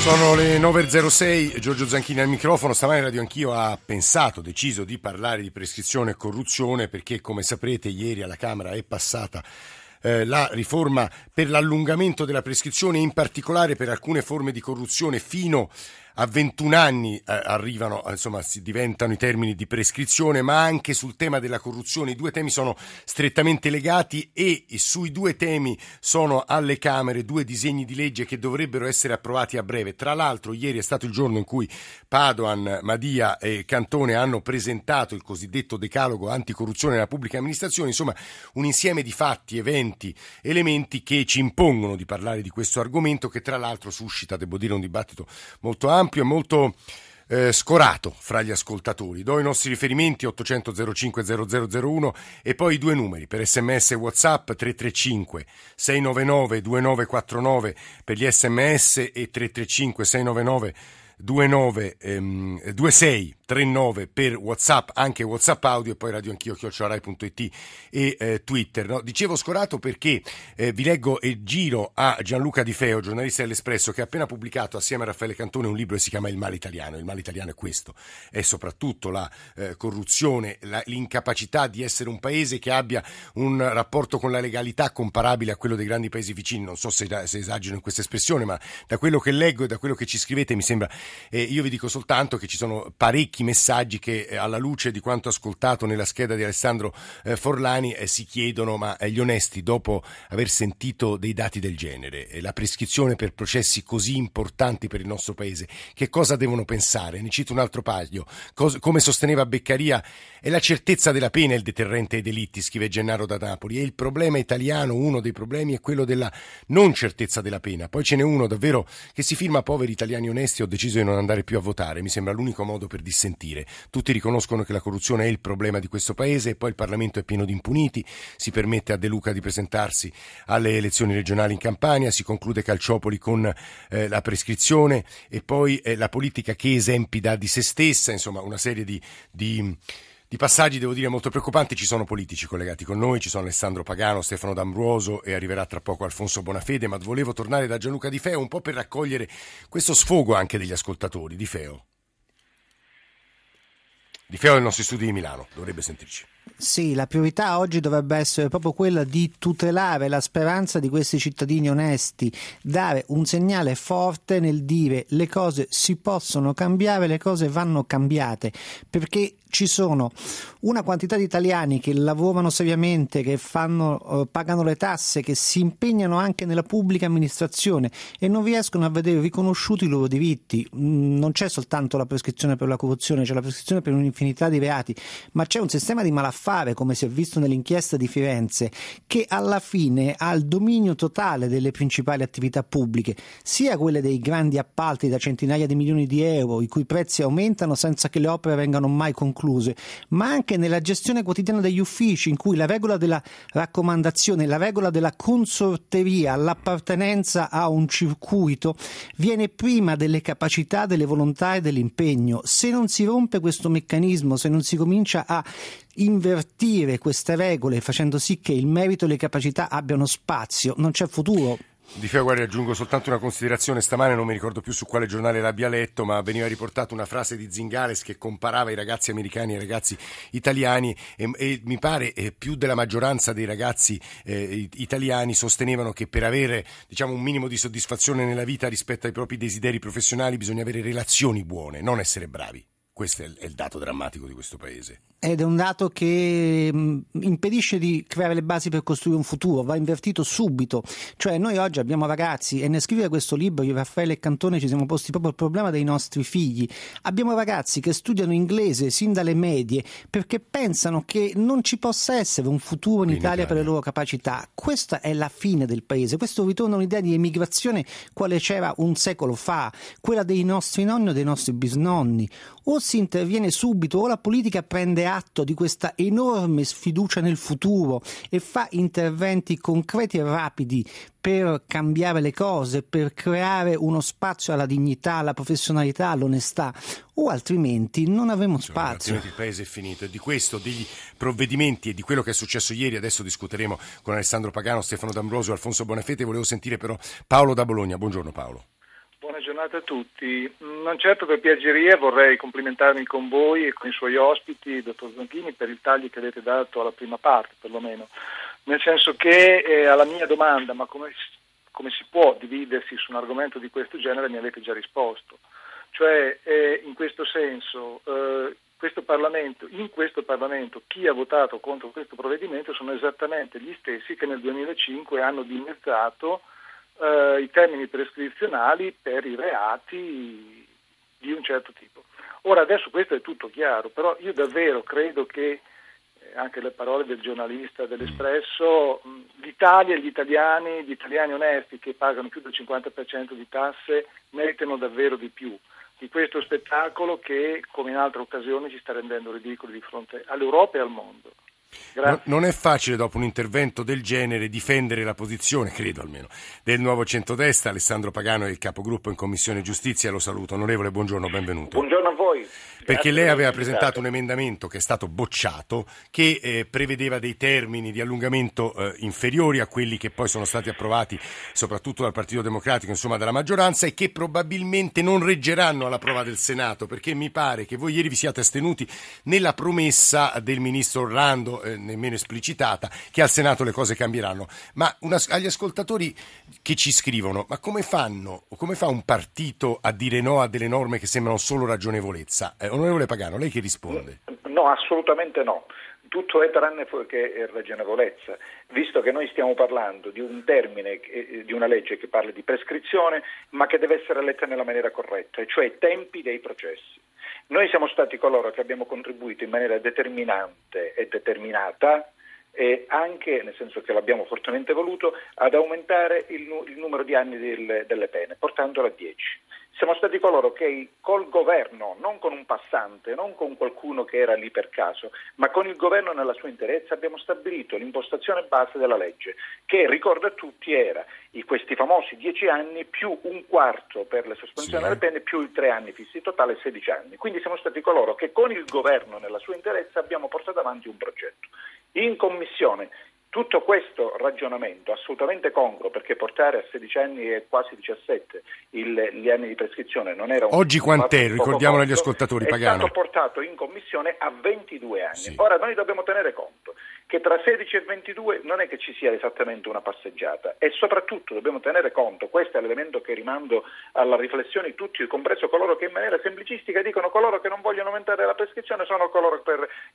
Sono le 9.06, Giorgio Zanchini al microfono. Stamani Radio Anch'io ha deciso di parlare di prescrizione e corruzione perché, come saprete, ieri alla Camera è passata la riforma per l'allungamento della prescrizione, in particolare per alcune forme di corruzione fino a 21 anni arrivano, insomma, si diventano i termini di prescrizione, ma anche sul tema della corruzione. I due temi sono strettamente legati e sui due temi sono alle Camere due disegni di legge che dovrebbero essere approvati a breve. Tra l'altro, ieri è stato il giorno in cui Padoan, Madia e Cantone hanno presentato il cosiddetto decalogo anticorruzione nella pubblica amministrazione. Insomma, un insieme di fatti, eventi, elementi che ci impongono di parlare di questo argomento, che tra l'altro suscita, devo dire, un dibattito molto ampio e molto scorato fra gli ascoltatori. Do i nostri riferimenti 800 05 0001 e poi i due numeri per sms e whatsapp 335 699 2949 per gli sms e 335 699 2639 per whatsapp, anche whatsapp audio, e poi radioanchio@rai.it e Twitter, no? Dicevo scorato perché vi leggo e giro a Gianluca Di Feo, giornalista dell'Espresso, che ha appena pubblicato assieme a Raffaele Cantone un libro che si chiama Il male italiano. Il male italiano è questo, è soprattutto la corruzione, l'incapacità di essere un paese che abbia un rapporto con la legalità comparabile a quello dei grandi paesi vicini. Non so se esagero in questa espressione, ma da quello che leggo e da quello che ci scrivete mi sembra. Io vi dico soltanto che ci sono parecchi messaggi che, alla luce di quanto ascoltato nella scheda di Alessandro Forlani, si chiedono: ma gli onesti, dopo aver sentito dei dati del genere, la prescrizione per processi così importanti per il nostro paese, che cosa devono pensare? Ne cito un altro paio. Come sosteneva Beccaria, è la certezza della pena il deterrente ai delitti, scrive Gennaro da Napoli. E il problema italiano, uno dei problemi, è quello della non certezza della pena. Poi ce n'è uno davvero che si firma: poveri italiani onesti, ho deciso di non andare più a votare, mi sembra l'unico modo per dissentire. Tutti riconoscono che la corruzione è il problema di questo paese e poi il Parlamento è pieno di impuniti, si permette a De Luca di presentarsi alle elezioni regionali in Campania, si conclude Calciopoli con la prescrizione e poi la politica che esempi dà di se stessa. Insomma, una serie di passaggi, devo dire, molto preoccupanti. Ci sono politici collegati con noi, ci sono Alessandro Pagano, Stefano Dambruoso e arriverà tra poco Alfonso Bonafede, ma volevo tornare da Gianluca Di Feo un po' per raccogliere questo sfogo anche degli ascoltatori. Di Feo. Di Feo ai nostri studi di Milano, dovrebbe sentirci. Sì, la priorità oggi dovrebbe essere proprio quella di tutelare la speranza di questi cittadini onesti, dare un segnale forte nel dire: le cose si possono cambiare, le cose vanno cambiate, perché ci sono una quantità di italiani che lavorano seriamente, che pagano le tasse, che si impegnano anche nella pubblica amministrazione e non riescono a vedere riconosciuti i loro diritti. Non c'è soltanto la prescrizione per la corruzione, c'è la prescrizione per un'infinità di reati, ma c'è un sistema di malaffare, come si è visto nell'inchiesta di Firenze, che alla fine ha il dominio totale delle principali attività pubbliche, sia quelle dei grandi appalti da centinaia di milioni di euro, i cui prezzi aumentano senza che le opere vengano mai concluse, ma anche nella gestione quotidiana degli uffici, in cui la regola della raccomandazione, la regola della consorteria, l'appartenenza a un circuito viene prima delle capacità, delle volontà e dell'impegno. Se non si rompe questo meccanismo, se non si comincia a invertire queste regole facendo sì che il merito e le capacità abbiano spazio, non c'è futuro. Di Feo, guarda, aggiungo soltanto una considerazione. Stamane non mi ricordo più su quale giornale l'abbia letto, ma veniva riportata una frase di Zingales che comparava i ragazzi americani ai ragazzi italiani e mi pare più della maggioranza dei ragazzi italiani sostenevano che per avere, diciamo, un minimo di soddisfazione nella vita rispetto ai propri desideri professionali bisogna avere relazioni buone, non essere bravi. Questo è il dato drammatico di questo paese. ed è un dato che impedisce di creare le basi per costruire un futuro, va invertito subito. Cioè noi oggi abbiamo ragazzi, e nel scrivere questo libro io, Raffaele Cantone, ci siamo posti proprio il problema dei nostri figli. Abbiamo ragazzi che studiano inglese sin dalle medie perché pensano che non ci possa essere un futuro in Italia per le loro capacità. Questa è la fine del paese, questo ritorna a un'idea di emigrazione quale c'era un secolo fa, quella dei nostri nonni o dei nostri bisnonni. O si interviene subito o la politica prende atto di questa enorme sfiducia nel futuro e fa interventi concreti e rapidi per cambiare le cose, per creare uno spazio alla dignità, alla professionalità, all'onestà, o altrimenti non avremo spazio. Altrimenti il paese è finito. E di questo, degli provvedimenti e di quello che è successo ieri, adesso discuteremo con Alessandro Pagano, Stefano Dambruoso e Alfonso Bonafede. Volevo sentire però Paolo da Bologna. Buongiorno Paolo. Buona giornata a tutti. Non certo per piaggeria, vorrei complimentarmi con voi e con i suoi ospiti, dottor Zanchini, per il taglio che avete dato alla prima parte, perlomeno. Nel senso che alla mia domanda, ma come si può dividersi su un argomento di questo genere, mi avete già risposto. Cioè, in questo senso, in questo Parlamento chi ha votato contro questo provvedimento sono esattamente gli stessi che nel 2005 hanno dimezzato i termini prescrizionali per i reati di un certo tipo. Ora adesso questo è tutto chiaro, però io davvero credo che anche le parole del giornalista dell'Espresso, l'Italia e gli italiani onesti che pagano più del 50% di tasse meritano davvero di più di questo spettacolo che, come in altre occasioni, ci sta rendendo ridicoli di fronte all'Europa e al mondo. Grazie. Non è facile dopo un intervento del genere difendere la posizione, credo almeno, del nuovo centrodestra. Alessandro Pagano è il capogruppo in Commissione Giustizia, lo saluto. Onorevole, buongiorno, benvenuto. Buongiorno a voi. Grazie. Perché lei aveva presentato un emendamento che è stato bocciato, che prevedeva dei termini di allungamento inferiori a quelli che poi sono stati approvati soprattutto dal Partito Democratico, insomma dalla maggioranza, e che probabilmente non reggeranno alla prova del Senato, perché mi pare che voi ieri vi siate astenuti nella promessa del ministro Orlando, nemmeno esplicitata, che al Senato le cose cambieranno. Ma agli ascoltatori che ci scrivono, ma come fa un partito a dire no a delle norme che sembrano solo ragionevolezza? Onorevole Pagano, lei che risponde? No, assolutamente no. Tutto è tranne che ragionevolezza, visto che noi stiamo parlando di un termine, di una legge che parla di prescrizione, ma che deve essere letta nella maniera corretta, cioè i tempi dei processi. Noi siamo stati coloro che abbiamo contribuito in maniera determinante e determinata, e anche, nel senso che l'abbiamo fortemente voluto, ad aumentare il numero di anni delle pene, portandola a 10. Siamo stati coloro che col governo, non con un passante, non con qualcuno che era lì per caso, ma con il governo nella sua interezza abbiamo stabilito l'impostazione base della legge, che ricordo a tutti era questi famosi 10 anni più un quarto per la sospensione delle pene più i 3 anni fissi, totale 16 anni. Quindi siamo stati coloro che con il governo nella sua interezza abbiamo portato avanti un progetto. In Commissione tutto questo ragionamento assolutamente congruo, perché portare a 16 anni e quasi 17 gli anni di prescrizione non era un... Oggi quant'è? Ricordiamolo agli ascoltatori, Pagano. È stato portato in Commissione a 22 anni. Sì. Ora noi dobbiamo tenere conto che tra 16 e 22 non è che ci sia esattamente una passeggiata, e soprattutto dobbiamo tenere conto, questo è l'elemento che rimando alla riflessione di tutti, compreso coloro che in maniera semplicistica dicono coloro che non vogliono aumentare la prescrizione sono coloro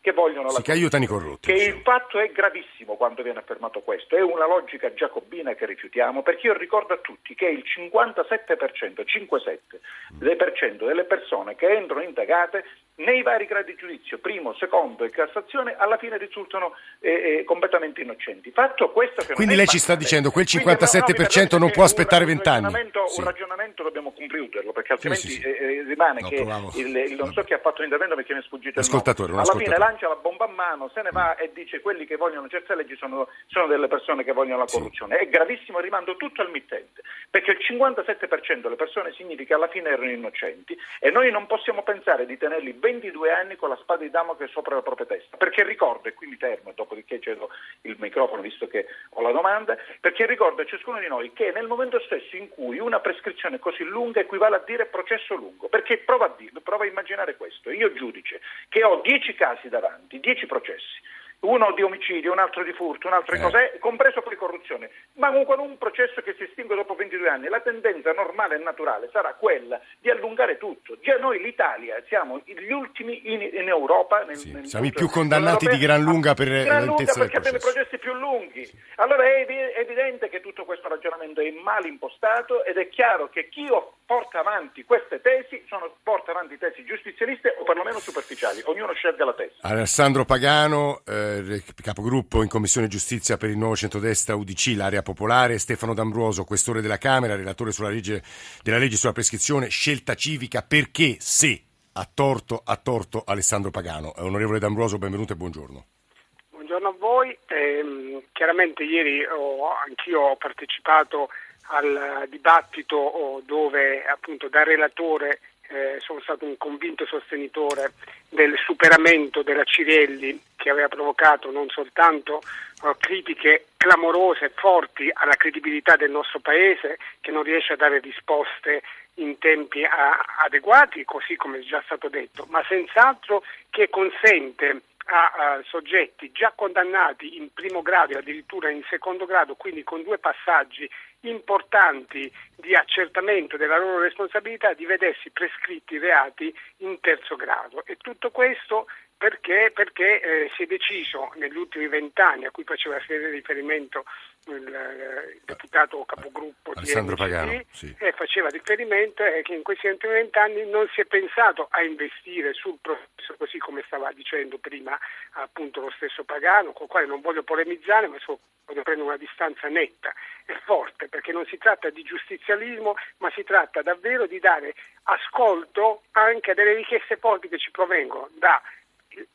che vogliono la... Sì, che aiutano i corrotti. Che il fatto è gravissimo quando viene affermato questo, è una logica giacobina che rifiutiamo, perché io ricordo a tutti che il 57% delle persone che entrano indagate nei vari gradi di giudizio, primo, secondo e Cassazione, alla fine risultano completamente innocenti. Fatto questo che... Quindi lei ci sta dicendo quel 57% non può aspettare 20 anni. Un ragionamento dobbiamo concluderlo, perché altrimenti rimane che non so chi ha fatto l'intervento, perché mi è sfuggito l'ascoltatore, il nome. Alla fine lancia la bomba a mano, se ne va e dice quelli che vogliono certe leggi sono delle persone che vogliono la corruzione. È gravissimo, rimando tutto al mittente, perché il 57% delle persone significa che alla fine erano innocenti, e noi non possiamo pensare di tenerli 22 anni con la spada di Damocle sopra la propria testa, perché ricordo, e qui mi fermo, dopodiché cedo il microfono visto che ho la domanda, perché ricordo a ciascuno di noi che nel momento stesso in cui una prescrizione così lunga equivale a dire processo lungo, perché prova a immaginare questo, io giudice che ho 10 casi davanti, 10 processi, uno di omicidio, un altro di furto, un altro di cos'è, compreso poi corruzione. Ma comunque un processo che si estingue dopo 22 anni, la tendenza normale e naturale sarà quella di allungare tutto. Già noi l'Italia siamo gli ultimi in Europa. Siamo i più condannati di gran lunga per l'altezza del processo. Perché abbiamo i processi più lunghi. Sì. Allora è evidente che tutto questo ragionamento è mal impostato ed è chiaro che chi porta avanti queste tesi porta avanti tesi giustizialiste o perlomeno superficiali. Ognuno scelga la tesi. Alessandro Pagano, capogruppo in Commissione Giustizia per il Nuovo Centrodestra UDC, l'area popolare, Stefano Dambruoso, questore della Camera, relatore della legge sulla prescrizione, scelta civica, perché se ha torto Alessandro Pagano. Onorevole Dambruoso, benvenuto e buongiorno. Buongiorno a voi. Chiaramente ieri anch'io ho partecipato al dibattito dove appunto da relatore sono stato un convinto sostenitore del superamento della Cirielli, che aveva provocato non soltanto critiche clamorose e forti alla credibilità del nostro Paese, che non riesce a dare risposte in tempi adeguati, così come è già stato detto, ma senz'altro che consente a soggetti già condannati in primo grado e addirittura in secondo grado, quindi con due passaggi importanti di accertamento della loro responsabilità, di vedersi prescritti reati in terzo grado. E tutto questo perché si è deciso negli ultimi 20 anni, a cui faceva serio riferimento il deputato capogruppo di NCD, Pagano, sì. E faceva riferimento che in questi ultimi 20 anni non si è pensato a investire sul processo, così come stava dicendo prima appunto lo stesso Pagano, con il quale non voglio polemizzare, ma voglio prendere una distanza netta e forte, perché non si tratta di giustizialismo, ma si tratta davvero di dare ascolto anche a delle richieste forti che ci provengono da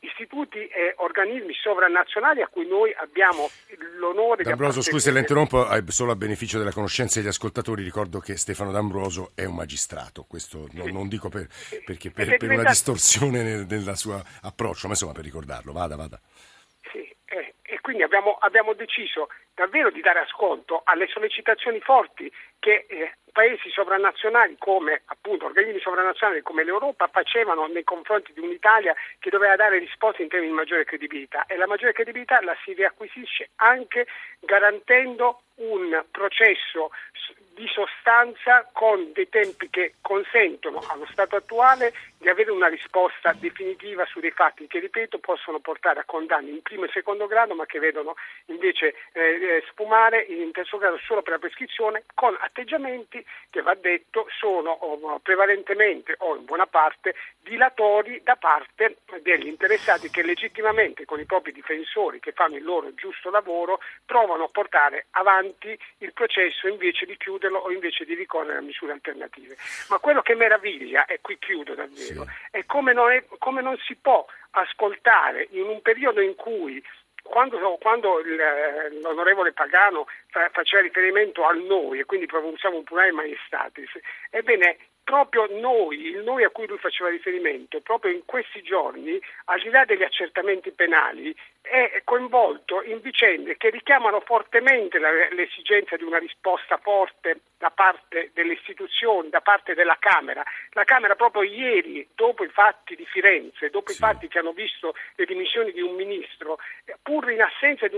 istituti e organismi sovranazionali a cui noi abbiamo l'onore di... Dambruoso, scusi se la interrompo, solo a beneficio della conoscenza degli ascoltatori ricordo che Stefano Dambruoso è un magistrato, questo non dico perché per una distorsione della sua approccio, ma insomma per ricordarlo, vada. Sì, e quindi abbiamo deciso davvero di dare ascolto alle sollecitazioni forti che paesi sovranazionali come appunto organismi sovranazionali come l'Europa facevano nei confronti di un'Italia che doveva dare risposte in termini di maggiore credibilità, e la maggiore credibilità la si riacquisisce anche garantendo un processo di sostanza con dei tempi che consentono allo stato attuale di avere una risposta definitiva su dei fatti che, ripeto, possono portare a condanne in primo e secondo grado, ma che vedono invece sfumare in terzo grado solo per la prescrizione, con atteggiamenti che, va detto, sono prevalentemente o in buona parte dilatori da parte degli interessati, che legittimamente con i propri difensori che fanno il loro giusto lavoro provano a portare avanti il processo invece di chiuderlo o invece di ricorrere a misure alternative. Ma quello che meraviglia, e qui chiudo davvero, è come non si può ascoltare in un periodo in cui quando l'onorevole Pagano faceva riferimento al noi, e quindi pronunciava un plurale maiestatis, ebbene proprio il noi a cui lui faceva riferimento, proprio in questi giorni, al di là degli accertamenti penali, è coinvolto in vicende che richiamano fortemente l'esigenza di una risposta forte da parte delle istituzioni, da parte della Camera. La Camera proprio ieri, dopo i fatti di Firenze, dopo i fatti che hanno visto le dimissioni di un ministro, pur in assenza di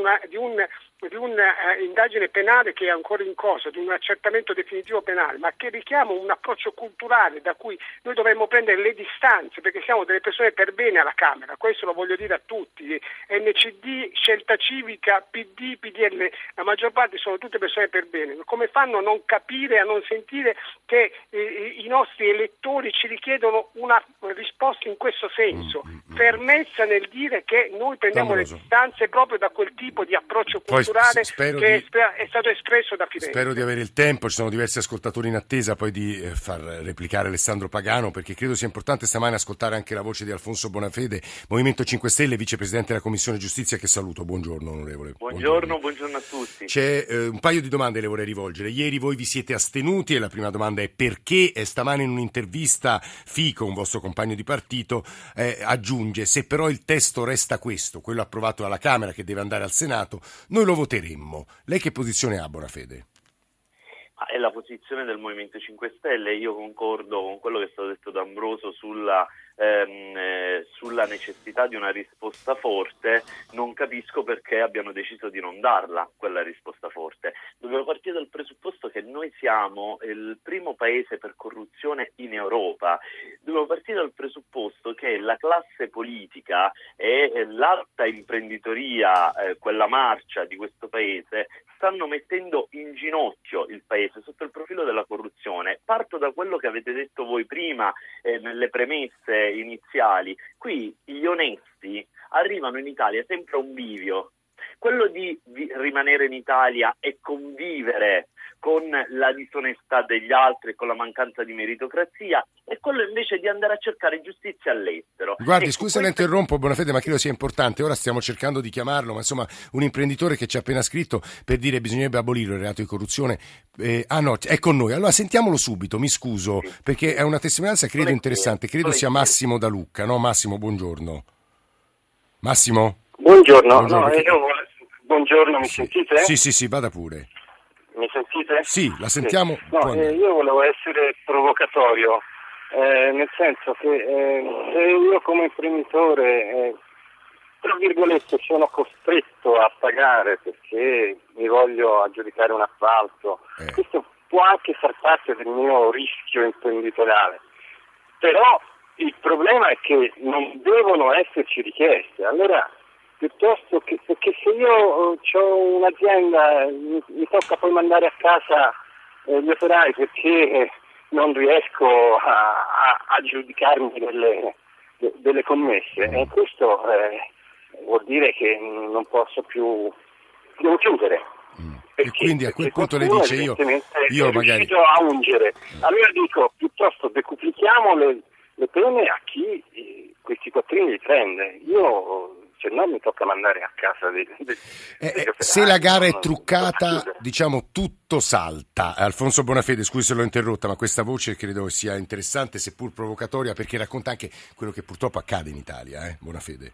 indagine penale che è ancora in corso, di un accertamento definitivo penale, ma che richiama un approccio culturale da cui noi dovremmo prendere le distanze, perché siamo delle persone per bene alla Camera, questo lo voglio dire a tutti, NCD, Scelta Civica, PD, PDL, la maggior parte sono tutte persone per bene. Come fanno a non capire, a non sentire che i nostri elettori ci richiedono una risposta in questo senso, fermezza nel dire che noi prendiamo le distanze proprio da quel tipo di approccio culturale è stato espresso da Firenze. Spero di avere il tempo, ci sono diversi ascoltatori in attesa poi di far replicare Alessandro Pagano, perché credo sia importante stamane ascoltare anche la voce di Alfonso Bonafede, Movimento 5 Stelle, vicepresidente della Commissione Giustizia, che saluto. Buongiorno onorevole. Buongiorno a tutti. C'è un paio di domande le vorrei rivolgere. Ieri voi vi siete astenuti e la prima domanda è perché, e stamane in un'intervista Fico, un vostro compagno di partito, aggiunge: se però il testo resta questo, quello approvato dalla Camera che deve andare al Senato, noi lo voteremmo. Lei che posizione ha, Bonafede? È la posizione del Movimento 5 Stelle. Io concordo con quello che è stato detto da Dambruoso sulla la necessità di una risposta forte, non capisco perché abbiano deciso di non darla, quella risposta forte. Dobbiamo partire dal presupposto che noi siamo il primo paese per corruzione in Europa. Dobbiamo partire dal presupposto che la classe politica e l'alta imprenditoria, quella marcia di questo paese, stanno mettendo in ginocchio il paese sotto il profilo della corruzione. Parto da quello che avete detto voi prima, nelle premesse iniziali. Qui gli onesti arrivano in Italia sempre a un bivio, quello di rimanere in Italia e convivere con la disonestà degli altri, con la mancanza di meritocrazia, e quello invece di andare a cercare giustizia all'estero. Guardi, scusa se la interrompo, Bonafede, ma credo sia importante. Ora stiamo cercando di chiamarlo, ma insomma, un imprenditore che ci ha appena scritto per dire che bisognerebbe abolire il reato di corruzione. È con noi. Allora sentiamolo subito, mi scuso, sì, perché è una testimonianza credo interessante. Credo sia Massimo da Lucca, no? Massimo, buongiorno. Massimo? Buongiorno. Buongiorno, no, buongiorno, mi sentite? Sì, vada pure. Mi sentite? Sì, la sentiamo. Sì. No, io volevo essere provocatorio, nel senso che se io come imprenditore, tra virgolette, sono costretto a pagare perché mi voglio aggiudicare un appalto, questo può anche far parte del mio rischio imprenditoriale, però il problema è che non devono esserci richieste. Allora, piuttosto che, perché se io ho un'azienda mi tocca poi mandare a casa gli operai perché non riesco a giudicarmi delle commesse, e questo vuol dire che non posso più, devo chiudere. E quindi a quel punto lei dice io magari riuscito a ungere, allora dico piuttosto decuplichiamo le pene a chi questi quattrini li prende. Io, se no, mi tocca mandare a casa se la gara è truccata, diciamo, tutto salta. Alfonso Bonafede, scusi se l'ho interrotta, ma questa voce credo sia interessante, seppur provocatoria, perché racconta anche quello che purtroppo accade in Italia, Bonafede.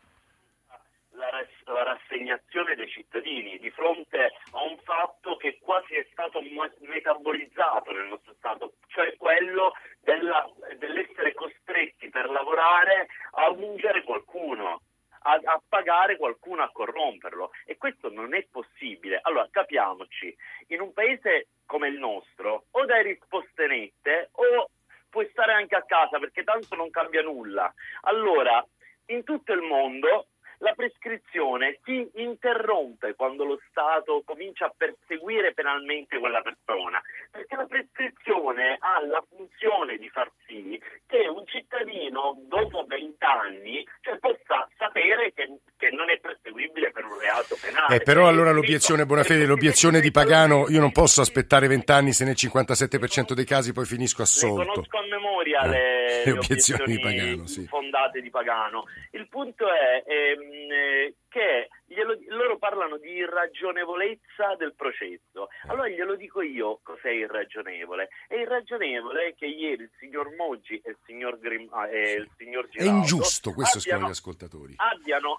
La rassegnazione dei cittadini di fronte a un fatto che quasi è stato metabolizzato nel nostro Stato, cioè quello dell'essere costretti per lavorare a ungere qualcuno, a pagare qualcuno, a corromperlo, e questo non è possibile. Allora, capiamoci, in un paese come il nostro o dai risposte nette o puoi stare anche a casa perché tanto non cambia nulla. Allora, in tutto il mondo la prescrizione si interrompe quando lo Stato comincia a perseguire penalmente quella persona, perché la prescrizione ha la funzione di far sì che un cittadino dopo 20 anni, cioè, possa sapere che non è perseguibile per un reato penale. Però allora l'obiezione, Bonafede, l'obiezione di Pagano, io non posso aspettare 20 anni se nel 57% dei casi poi finisco assolto. Le conosco a memoria le obiezioni di Pagano, sì, fondate di Pagano. Il punto è che loro parlano di irragionevolezza del processo. Allora glielo dico io cos'è irragionevole. È irragionevole che ieri il signor Moggi e il signor Grima il signor Giraudo, è ingiusto questo, scrivono gli ascoltatori,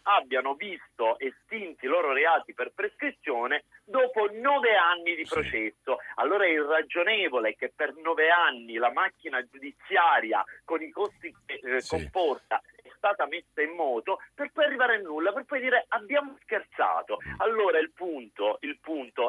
abbiano visto estinti i loro reati per prescrizione dopo 9 anni di processo. Allora è irragionevole che per 9 anni la macchina giudiziaria, con i costi che comporta, stata messa in moto per poi arrivare a nulla, per poi dire abbiamo scherzato. Allora il punto,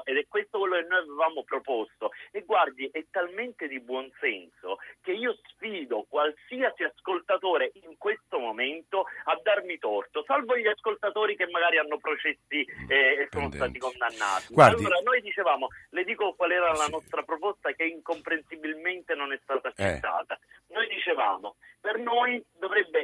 ed è questo quello che noi avevamo proposto, e guardi, è talmente di buon senso che io sfido qualsiasi ascoltatore in questo momento a darmi torto, salvo gli ascoltatori che magari hanno processi e sono stati condannati. Guardi, allora noi dicevamo, le dico qual era la nostra proposta che incomprensibilmente non è stata accettata. Noi dicevamo, per noi dovrebbe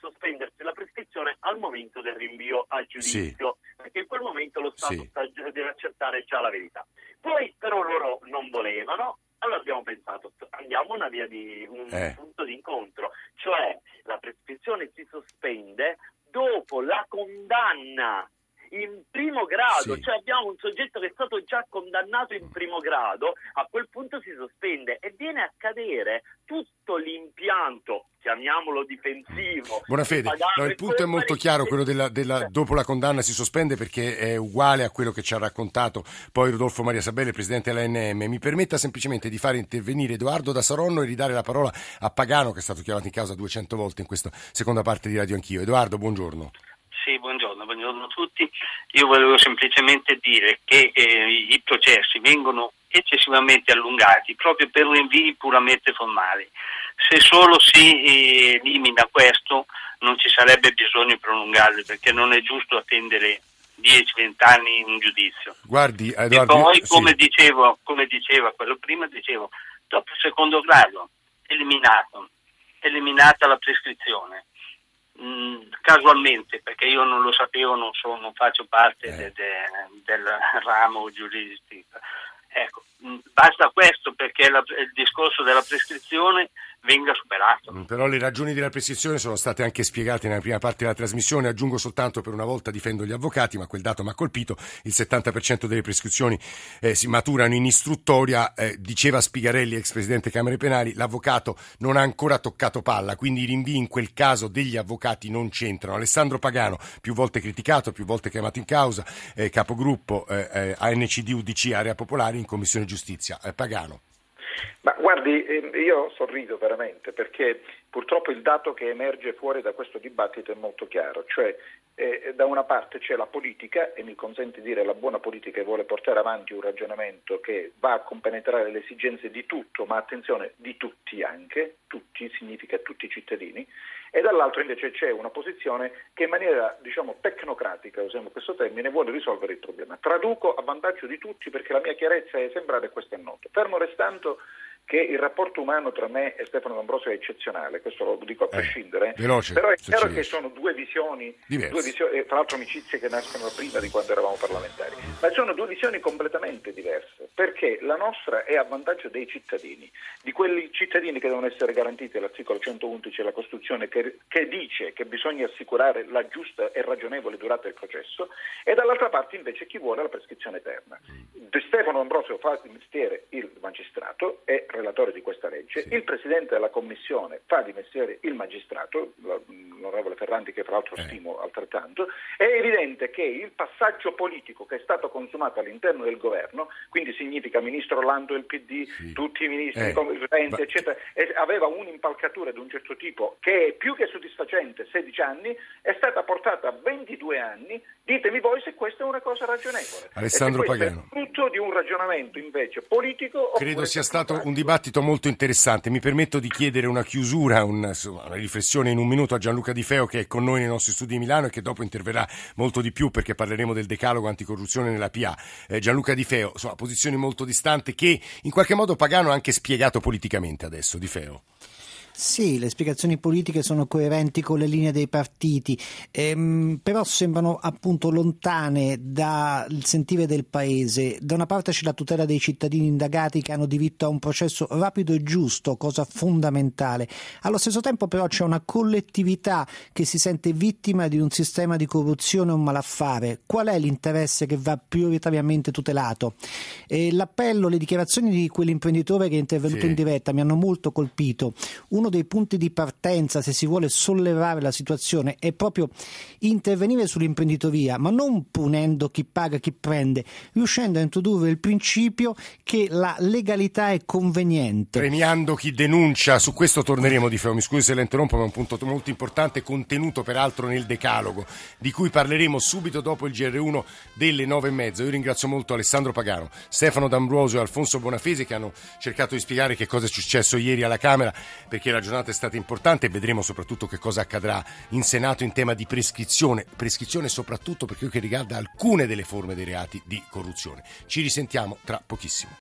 sospendersi la prescrizione al momento del rinvio al giudizio, perché in quel momento lo Stato deve accertare già la verità. Poi però loro non volevano, allora abbiamo pensato, andiamo una via di un punto di incontro, cioè la prescrizione si sospende dopo la condanna in primo grado, sì. Cioè abbiamo un soggetto che è stato già condannato in primo grado, a quel punto si sospende e viene a cadere tutto l'impianto, chiamiamolo difensivo. Bonafede, no, il punto è molto chiaro, quello della dopo la condanna si sospende, perché è uguale a quello che ci ha raccontato poi Rodolfo Maria Sabella, presidente dell'ANM. Mi permetta semplicemente di fare intervenire Edoardo da Saronno e ridare la parola a Pagano, che è stato chiamato in causa 200 volte in questa seconda parte di Radio Anch'io. Edoardo, buongiorno. Sì, buongiorno a tutti. Io volevo semplicemente dire che i processi vengono eccessivamente allungati proprio per rinvii puramente formali. Se solo si elimina questo non ci sarebbe bisogno di prolungarli, perché non è giusto attendere 10-20 anni un giudizio. Guardi, Edoardo, e poi, come diceva quello prima, dopo il secondo grado eliminata la prescrizione. Casualmente, perché io non lo sapevo, non faccio parte del ramo giuridico. Ecco, basta questo perché il discorso della prescrizione venga superato. Però le ragioni della prescrizione sono state anche spiegate nella prima parte della trasmissione. Aggiungo soltanto, per una volta difendo gli avvocati, ma quel dato mi ha colpito: il 70% delle prescrizioni si maturano in istruttoria. Diceva Spigarelli, ex presidente Camere Penali, l'avvocato non ha ancora toccato palla, quindi i rinvii in quel caso degli avvocati non c'entrano. Alessandro Pagano, più volte criticato, più volte chiamato in causa, capogruppo NCD-UDC Area Popolare in Commissione Giustizia. Pagano. Ma guardi, io sorrido veramente, perché purtroppo il dato che emerge fuori da questo dibattito è molto chiaro, cioè da una parte c'è la politica, e mi consente di dire la buona politica, che vuole portare avanti un ragionamento che va a compenetrare le esigenze di tutto, ma attenzione, di tutti anche, tutti significa tutti i cittadini, e dall'altro invece c'è una posizione che in maniera, diciamo, tecnocratica, usiamo questo termine, vuole risolvere il problema. Traduco a vantaggio di tutti, perché la mia chiarezza è sembrata e questo è noto, fermo restando che il rapporto umano tra me e Stefano Dambruoso è eccezionale, questo lo dico a prescindere, veloce, però è chiaro che sono due visioni, tra l'altro amicizie che nascono prima di quando eravamo parlamentari, ma sono due visioni completamente diverse, perché la nostra è a vantaggio dei cittadini, di quelli cittadini che devono essere garantiti all'articolo 111 della Costituzione, che dice che bisogna assicurare la giusta e ragionevole durata del processo, e dall'altra parte invece chi vuole la prescrizione eterna. Stefano Dambruoso fa di mestiere il magistrato, è relatore di questa legge, sì. Il presidente della commissione fa di mestiere il magistrato, l'onorevole Ferranti, che fra l'altro stimo altrettanto. È evidente che il passaggio politico che è stato consumato all'interno del governo, quindi significa ministro Orlando del PD, sì. Tutti i ministri, Renzi, eccetera, aveva un'impalcatura di un certo tipo che è più che soddisfacente, 16 anni, è stata portata a 22 anni, ditemi voi se questa è una cosa ragionevole. Alessandro Pagano. È tutto di un ragionamento invece politico. Credo sia stato un dibattito molto interessante. Mi permetto di chiedere una chiusura, una riflessione in un minuto a Gianluca Di Feo, che è con noi nei nostri studi di Milano e che dopo interverrà molto di più, perché parleremo del decalogo anticorruzione nella PA. Gianluca Di Feo, insomma, posizioni molto distanti che in qualche modo Pagano ha anche spiegato politicamente adesso. Di Feo. Sì, le spiegazioni politiche sono coerenti con le linee dei partiti, però sembrano appunto lontane dal sentire del Paese. Da una parte c'è la tutela dei cittadini indagati che hanno diritto a un processo rapido e giusto, cosa fondamentale. Allo stesso tempo però c'è una collettività che si sente vittima di un sistema di corruzione o un malaffare. Qual è l'interesse che va prioritariamente tutelato? L'appello, le dichiarazioni di quell'imprenditore che è intervenuto in diretta mi hanno molto colpito. Uno dei punti di partenza, se si vuole sollevare la situazione, è proprio intervenire sull'imprenditoria, ma non punendo chi paga, chi prende, riuscendo a introdurre il principio che la legalità è conveniente. Premiando chi denuncia, su questo torneremo, Di Feo, mi scusi se la interrompo, ma è un punto molto importante, contenuto peraltro nel decalogo, di cui parleremo subito dopo il GR1 delle 9:30. Io ringrazio molto Alessandro Pagano, Stefano Dambruoso e Alfonso Bonafede, che hanno cercato di spiegare che cosa è successo ieri alla Camera, perché la giornata è stata importante, e vedremo soprattutto che cosa accadrà in Senato in tema di prescrizione soprattutto per quello che riguarda alcune delle forme dei reati di corruzione. Ci risentiamo tra pochissimo.